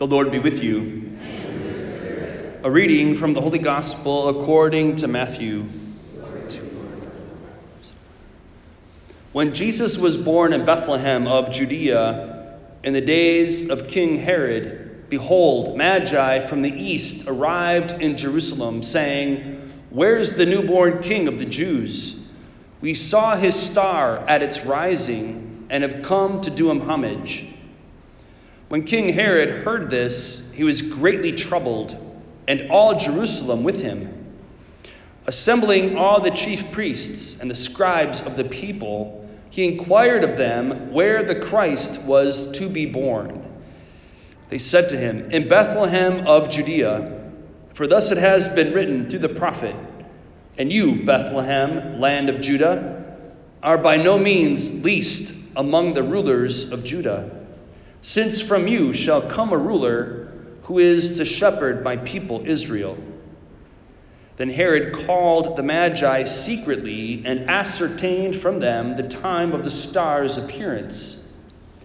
The Lord be with you. And with your spirit. A reading from the Holy Gospel according to Matthew. When Jesus was born in Bethlehem of Judea, in the days of King Herod, behold, Magi from the east arrived in Jerusalem, saying, "Where's the newborn King of the Jews? We saw his star at its rising and have come to do him homage." When King Herod heard this, he was greatly troubled, and all Jerusalem with him. Assembling all the chief priests and the scribes of the people, he inquired of them where the Christ was to be born. They said to him, "In Bethlehem of Judea, for thus it has been written through the prophet, 'And you, Bethlehem, land of Judah, are by no means least among the rulers of Judah, since from you shall come a ruler who is to shepherd my people Israel.'" Then Herod called the Magi secretly and ascertained from them the time of the star's appearance.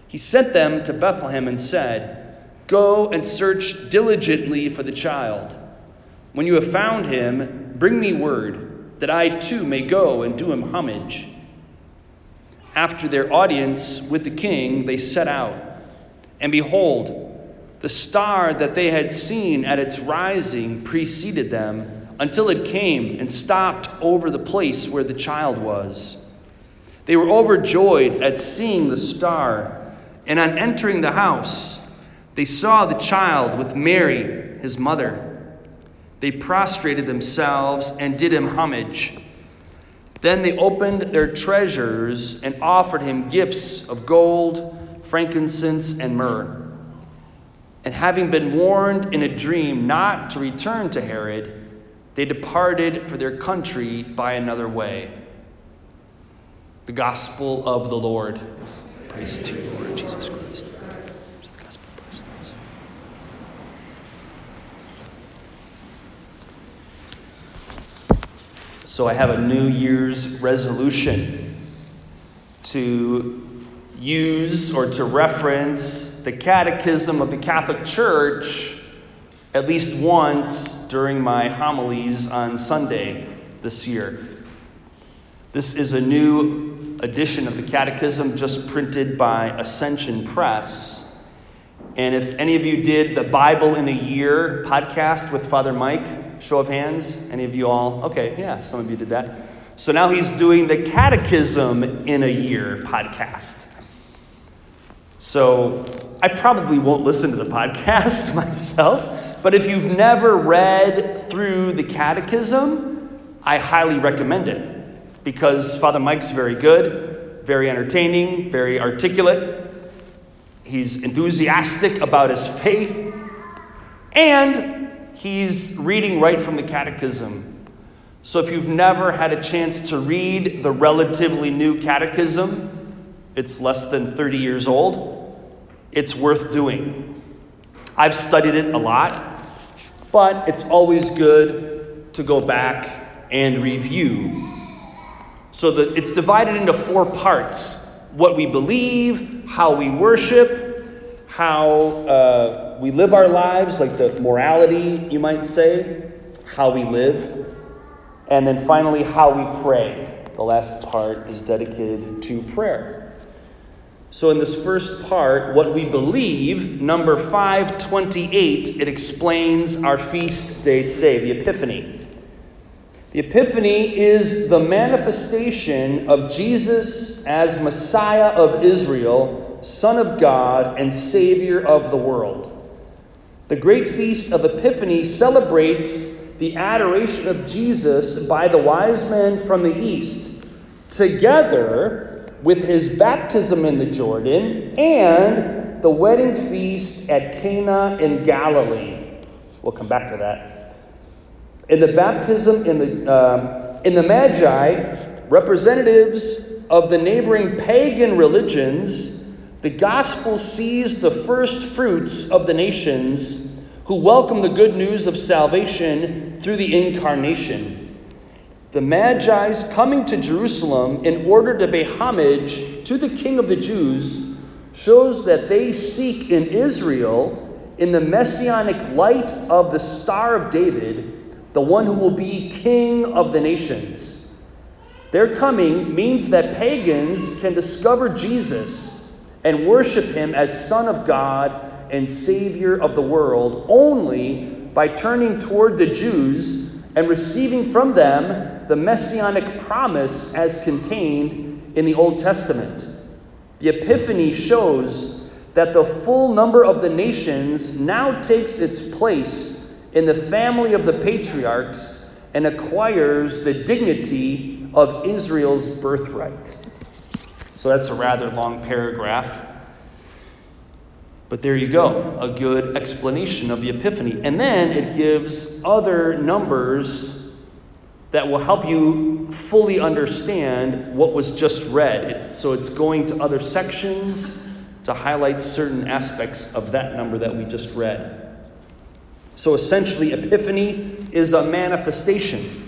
He sent them to Bethlehem and said, "Go and search diligently for the child. When you have found him, bring me word, that I too may go and do him homage." After their audience with the king, they set out. And behold, the star that they had seen at its rising preceded them, until it came and stopped over the place where the child was. They were overjoyed at seeing the star, and on entering the house, they saw the child with Mary, his mother. They prostrated themselves and did him homage. Then they opened their treasures and offered him gifts of gold, frankincense, and myrrh. And having been warned in a dream not to return to Herod, they departed for their country by another way. The Gospel of the Lord. Praise to you, Lord Jesus Christ. So I have a New Year's resolution to use or to reference the Catechism of the Catholic Church at least once during my homilies on Sunday this year. This is a new edition of the Catechism just printed by Ascension Press. And if any of you did the Bible in a Year podcast with Father Mike, show of hands, any of you all? Okay, yeah, some of you did that. So now he's doing the Catechism in a Year podcast. So I probably won't listen to the podcast myself. But if you've never read through the Catechism, I highly recommend it, because Father Mike's very good, very entertaining, very articulate. He's enthusiastic about his faith, and he's reading right from the Catechism. So if you've never had a chance to read the relatively new Catechism, it's less than 30 years old, it's worth doing. I've studied it a lot, but it's always good to go back and review. So that it's divided into four parts: what we believe, how we worship, how we live our lives, like the morality, you might say, how we live, and then finally, how we pray. The last part is dedicated to prayer. So in this first part, what we believe, number 528, it explains our feast day today, the Epiphany. The Epiphany is the manifestation of Jesus as Messiah of Israel, Son of God, and Savior of the world. The great feast of Epiphany celebrates the adoration of Jesus by the wise men from the east, together with his baptism in the Jordan and the wedding feast at Cana in Galilee. We'll come back to that. In the baptism in the Magi, representatives of the neighboring pagan religions, the gospel sees the first fruits of the nations who welcome the good news of salvation through the incarnation. The Magi's coming to Jerusalem in order to pay homage to the King of the Jews shows that they seek in Israel in the messianic light of the Star of David, the one who will be king of the nations. Their coming means that pagans can discover Jesus and worship him as Son of God and Savior of the world only by turning toward the Jews and receiving from them the messianic promise as contained in the Old Testament. The Epiphany shows that the full number of the nations now takes its place in the family of the patriarchs and acquires the dignity of Israel's birthright. So that's a rather long paragraph. But there you go, a good explanation of the Epiphany. And then it gives other numbers that will help you fully understand what was just read. So it's going to other sections to highlight certain aspects of that number that we just read. So essentially, Epiphany is a manifestation.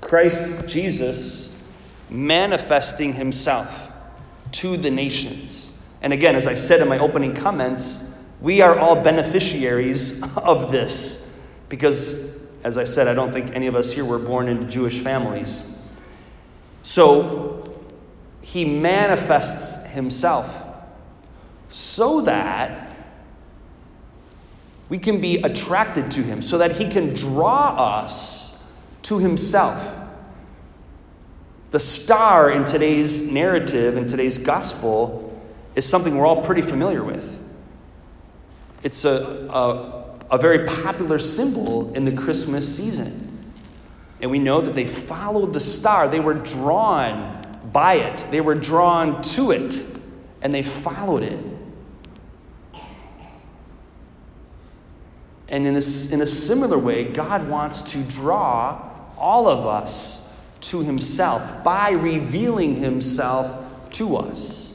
Christ Jesus manifesting himself to the nations. And again, as I said in my opening comments, we are all beneficiaries of this because, as I said, I don't think any of us here were born into Jewish families. So he manifests himself so that we can be attracted to him, so that he can draw us to himself. The star in today's narrative, in today's gospel, is something we're all pretty familiar with. It's a very popular symbol in the Christmas season. And we know that they followed the star. They were drawn by it. They were drawn to it. And they followed it. And in a similar way, God wants to draw all of us to himself by revealing himself to us.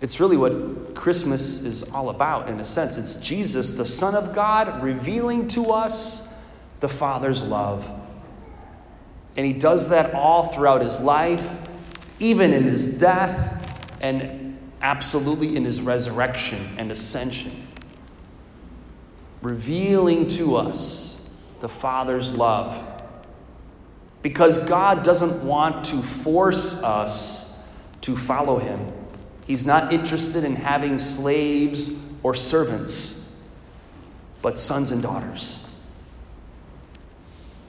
It's really what Christmas is all about, in a sense. It's Jesus, the Son of God, revealing to us the Father's love. And he does that all throughout his life, even in his death, and absolutely in his resurrection and ascension. Revealing to us the Father's love. Because God doesn't want to force us to follow him. He's not interested in having slaves or servants, but sons and daughters.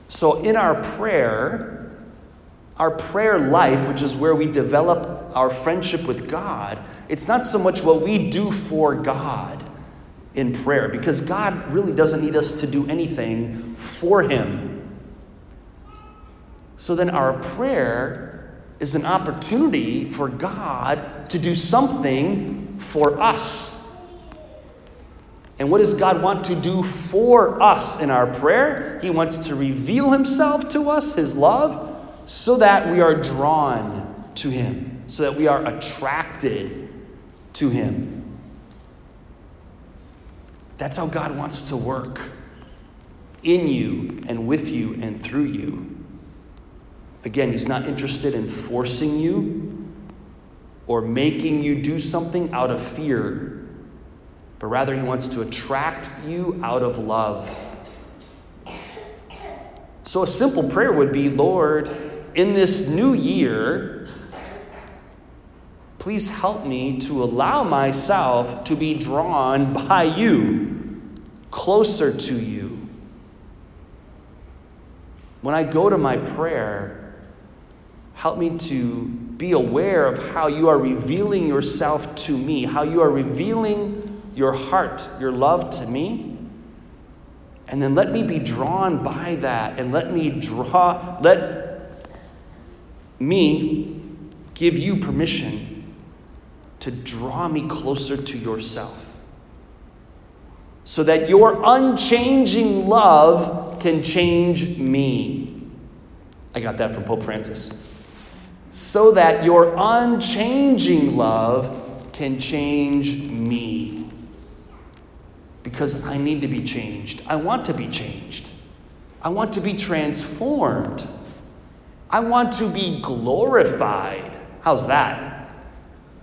So in our prayer life, which is where we develop our friendship with God, it's not so much what we do for God in prayer, because God really doesn't need us to do anything for him. So then our prayer is an opportunity for God to do something for us. And what does God want to do for us in our prayer? He wants to reveal himself to us, his love, so that we are drawn to him, so that we are attracted to him. That's how God wants to work in you and with you and through you. Again, he's not interested in forcing you or making you do something out of fear, but rather he wants to attract you out of love. So a simple prayer would be, Lord, in this new year, please help me to allow myself to be drawn by you, closer to you. When I go to my prayer, help me to be aware of how you are revealing yourself to me, how you are revealing your heart, your love to me. And then let me be drawn by that, and let me give you permission to draw me closer to yourself so that your unchanging love can change me. I got that from Pope Francis. So that your unchanging love can change me. Because I need to be changed. I want to be changed. I want to be transformed. I want to be glorified. How's that?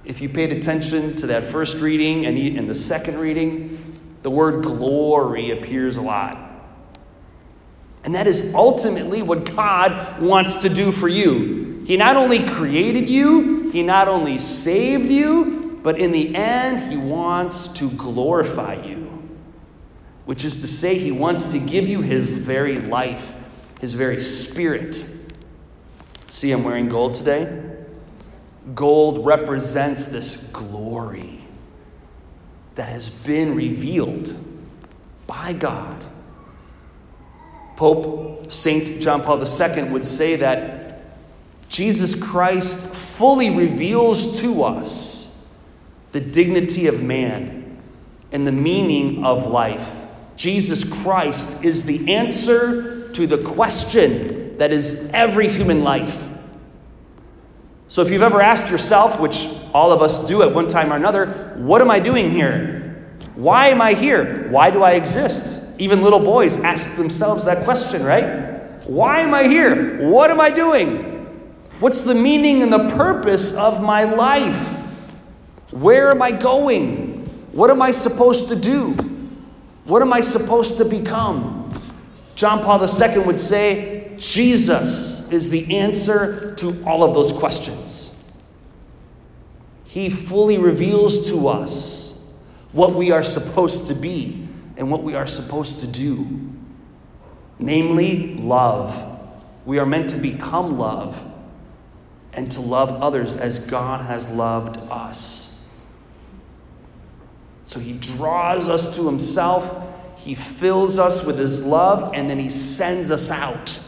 If you paid attention to that first reading and the second reading, The word glory appears a lot. And that is ultimately what God wants to do for you. He not only created you, he not only saved you, but in the end, he wants to glorify you. Which is to say, he wants to give you his very life, his very spirit. See, I'm wearing gold today. Gold represents this glory that has been revealed by God. Pope Saint John Paul II would say that Jesus Christ fully reveals to us the dignity of man and the meaning of life. Jesus Christ is the answer to the question that is every human life. So if you've ever asked yourself, which all of us do at one time or another, what am I doing here? Why am I here? Why do I exist? Even little boys ask themselves that question, right? Why am I here? What am I doing? What's the meaning and the purpose of my life? Where am I going? What am I supposed to do? What am I supposed to become? John Paul II would say, Jesus is the answer to all of those questions. He fully reveals to us what we are supposed to be and what we are supposed to do, namely love. We are meant to become love and to love others as God has loved us. So he draws us to himself, he fills us with his love, and then he sends us out.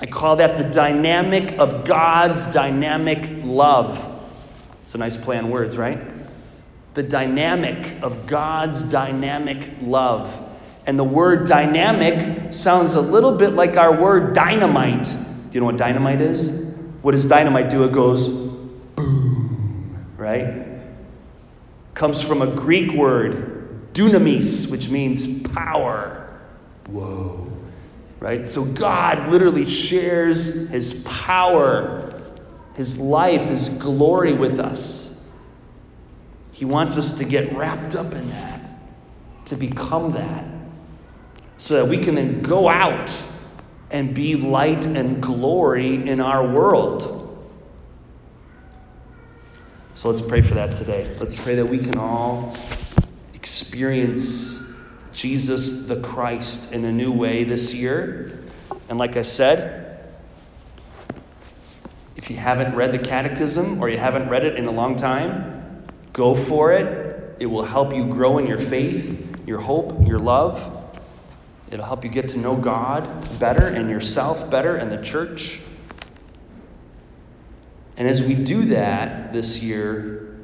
I call that the dynamic of God's dynamic love. It's a nice play on words, right? The dynamic of God's dynamic love. And the word dynamic sounds a little bit like our word dynamite. Do you know what dynamite is? What does dynamite do? It goes boom, right? Comes from a Greek word, dunamis, which means power. Whoa, right? So God literally shares his power, his life, his glory with us. He wants us to get wrapped up in that, to become that, so that we can then go out and be light and glory in our world. So let's pray for that today. Let's pray that we can all experience Jesus the Christ in a new way this year. And like I said, if you haven't read the Catechism or you haven't read it in a long time, go for it. It will help you grow in your faith, your hope, your love. It'll help you get to know God better and yourself better and the church. And as we do that this year,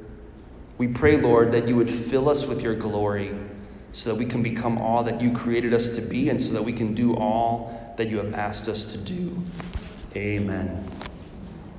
we pray, Lord, that you would fill us with your glory so that we can become all that you created us to be and so that we can do all that you have asked us to do. Amen.